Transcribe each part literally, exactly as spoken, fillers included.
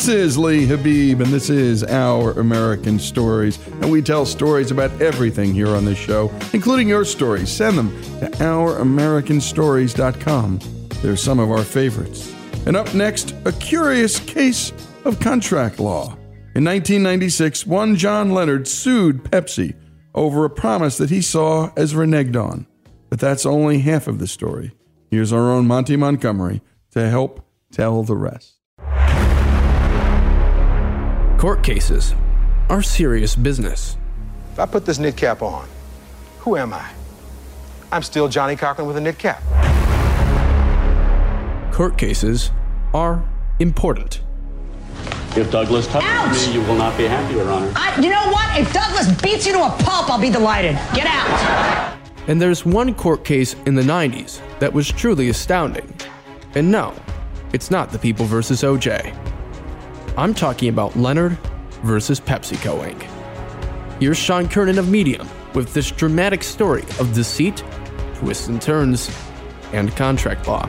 This is Lee Habib, and this is Our American Stories, and we tell stories about everything here on this show, including your stories. Send them to our american stories dot com. They're some of our favorites. And up next, a curious case of contract law. In nineteen ninety-six, one John Leonard sued Pepsi over a promise that he saw as reneged on. But that's only half of the story. Here's our own Monty Montgomery to help tell the rest. Court cases are serious business. If I put this knit cap on, who am I? I'm still Johnny Cochran with a knit cap. Court cases are important. If Douglas touches me, you will not be happy, Your Honor. I, you know what? If Douglas beats you to a pulp, I'll be delighted. Get out. And there's one court case in the nineties that was truly astounding. And no, it's not the People versus O J. I'm talking about Leonard versus PepsiCo Incorporated. Here's Sean Kernan of Medium with this dramatic story of deceit, twists and turns, and contract law.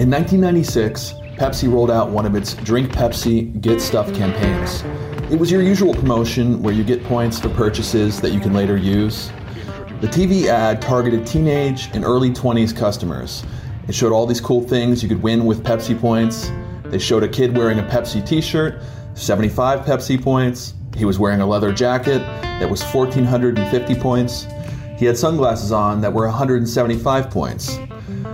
In nineteen ninety-six, Pepsi rolled out one of its Drink Pepsi, Get Stuff campaigns. It was your usual promotion where you get points for purchases that you can later use. The T V ad targeted teenage and early twenties customers. It showed all these cool things you could win with Pepsi points. They showed a kid wearing a Pepsi t-shirt, seventy-five Pepsi points. He was wearing a leather jacket that was one thousand four hundred fifty points. He had sunglasses on that were one hundred seventy-five points.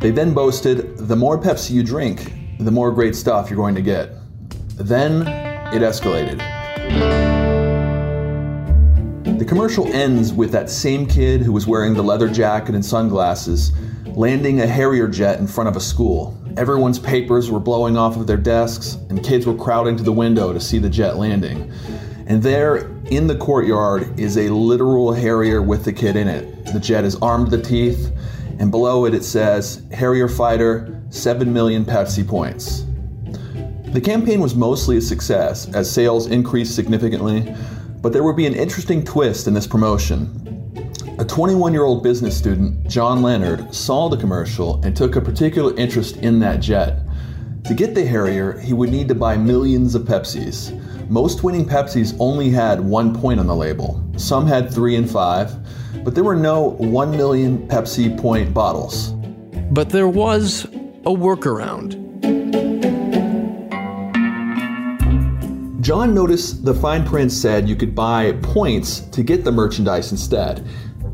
They then boasted, the more Pepsi you drink, the more great stuff you're going to get. Then it escalated. The commercial ends with that same kid who was wearing the leather jacket and sunglasses landing a Harrier jet in front of a school. Everyone's papers were blowing off of their desks, and kids were crowding to the window to see the jet landing. And there in the courtyard is a literal Harrier with the kid in it. The jet is armed to the teeth, and below it, it says, Harrier fighter, seven million Pepsi points. The campaign was mostly a success as sales increased significantly, but there would be an interesting twist in this promotion. A twenty-one-year-old business student, John Leonard, saw the commercial and took a particular interest in that jet. To get the Harrier, he would need to buy millions of Pepsis. Most winning Pepsis only had one point on the label. Some had three and five, but there were no one million Pepsi point bottles. But there was a workaround. John noticed the fine print said you could buy points to get the merchandise instead.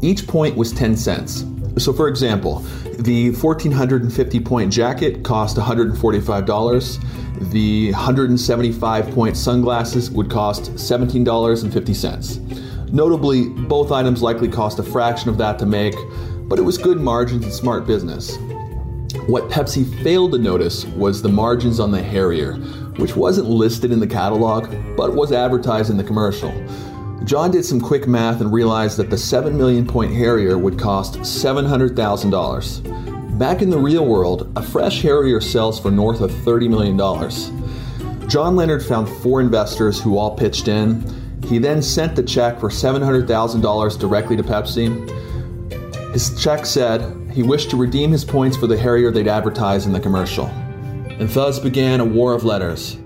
Each point was ten cents. So for example, the fourteen fifty point jacket cost one hundred forty-five dollars. The one hundred seventy-five point sunglasses would cost seventeen dollars and fifty cents. Notably, both items likely cost a fraction of that to make, but it was good margins and smart business. What Pepsi failed to notice was the margins on the Harrier, which wasn't listed in the catalog, but was advertised in the commercial. John did some quick math and realized that the seven million point Harrier would cost seven hundred thousand dollars. Back in the real world, a fresh Harrier sells for north of thirty million dollars. John Leonard found four investors who all pitched in. He then sent the check for seven hundred thousand dollars directly to Pepsi. His check said he wished to redeem his points for the Harrier they'd advertised in the commercial. And thus began a war of letters.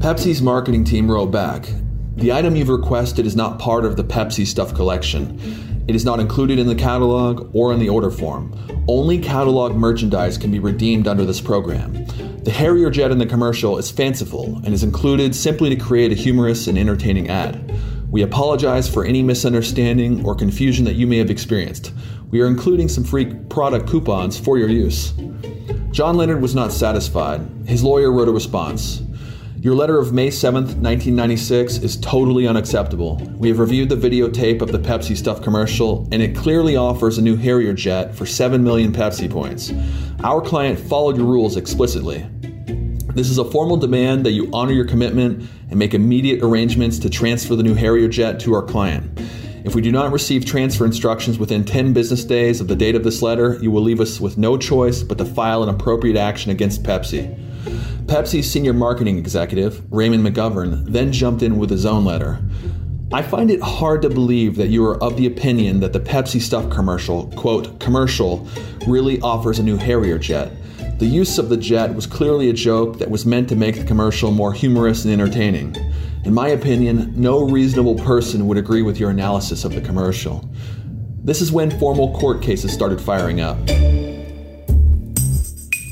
Pepsi's marketing team wrote back, the item you've requested is not part of the Pepsi Stuff collection. It is not included in the catalog or in the order form. Only catalog merchandise can be redeemed under this program. The Harrier jet in the commercial is fanciful and is included simply to create a humorous and entertaining ad. We apologize for any misunderstanding or confusion that you may have experienced. We are including some free product coupons for your use. John Leonard was not satisfied. His lawyer wrote a response. Your letter of May seventh, nineteen ninety-six is totally unacceptable. We have reviewed the videotape of the Pepsi Stuff commercial, and it clearly offers a new Harrier jet for seven million Pepsi points. Our client followed your rules explicitly. This is a formal demand that you honor your commitment and make immediate arrangements to transfer the new Harrier jet to our client. If we do not receive transfer instructions within ten business days of the date of this letter, you will leave us with no choice but to file an appropriate action against Pepsi. Pepsi's senior marketing executive, Raymond McGovern, then jumped in with his own letter. I find it hard to believe that you are of the opinion that the Pepsi Stuff commercial, quote, commercial, really offers a new Harrier jet. The use of the jet was clearly a joke that was meant to make the commercial more humorous and entertaining. In my opinion, no reasonable person would agree with your analysis of the commercial. This is when formal court cases started firing up.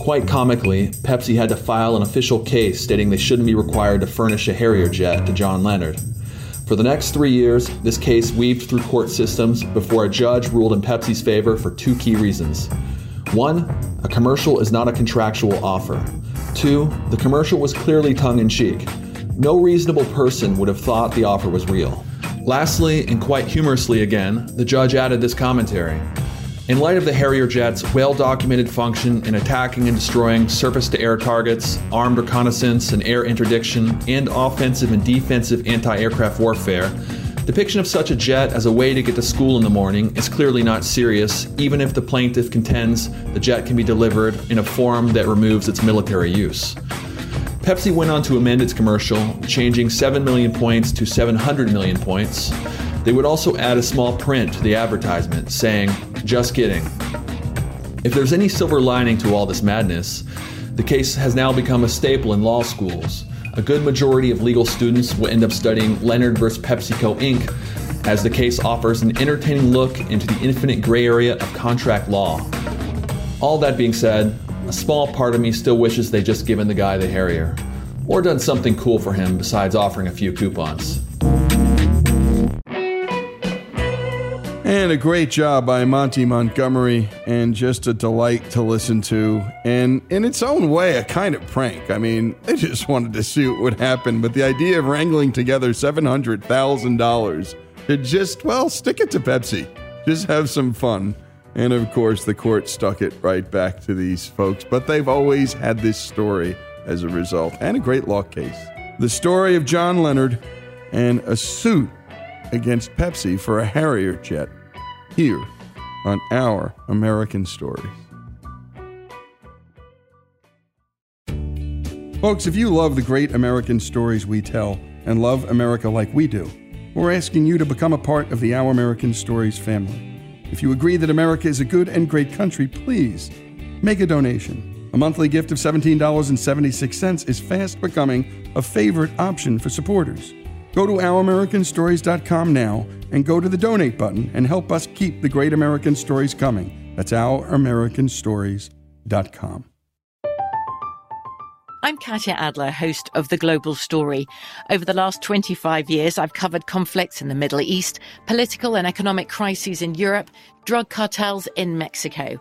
Quite comically, Pepsi had to file an official case stating they shouldn't be required to furnish a Harrier jet to John Leonard. For the next three years, this case weaved through court systems before a judge ruled in Pepsi's favor for two key reasons. One, a commercial is not a contractual offer. Two, the commercial was clearly tongue-in-cheek. No reasonable person would have thought the offer was real. Lastly, and quite humorously again, the judge added this commentary. In light of the Harrier jet's well-documented function in attacking and destroying surface-to-air targets, armed reconnaissance and air interdiction, and offensive and defensive anti-aircraft warfare, depiction of such a jet as a way to get to school in the morning is clearly not serious, even if the plaintiff contends the jet can be delivered in a form that removes its military use. Pepsi went on to amend its commercial, changing seven million points to seven hundred million points. They would also add a small print to the advertisement saying, just kidding. If there's any silver lining to all this madness, the case has now become a staple in law schools. A good majority of legal students will end up studying Leonard versus PepsiCo Incorporated, as the case offers an entertaining look into the infinite gray area of contract law. All that being said, a small part of me still wishes they'd just given the guy the Harrier, or done something cool for him besides offering a few coupons. And a great job by Monty Montgomery, and just a delight to listen to, and in its own way, a kind of prank. I mean, they just wanted to see what would happen, but the idea of wrangling together seven hundred thousand dollars to just, well, stick it to Pepsi. Just have some fun. And of course, the court stuck it right back to these folks, but they've always had this story as a result, and a great law case. The story of John Leonard and a suit against Pepsi for a Harrier jet, here on Our American Stories. Folks, if you love the great American stories we tell and love America like we do, we're asking you to become a part of the Our American Stories family. If you agree that America is a good and great country, please make a donation. A monthly gift of seventeen dollars and seventy-six cents is fast becoming a favorite option for supporters. Go to our american stories dot com now and go to the donate button and help us keep the great American stories coming. That's our american stories dot com. I'm Katya Adler, host of The Global Story. Over the last twenty-five years, I've covered conflicts in the Middle East, political and economic crises in Europe, drug cartels in Mexico.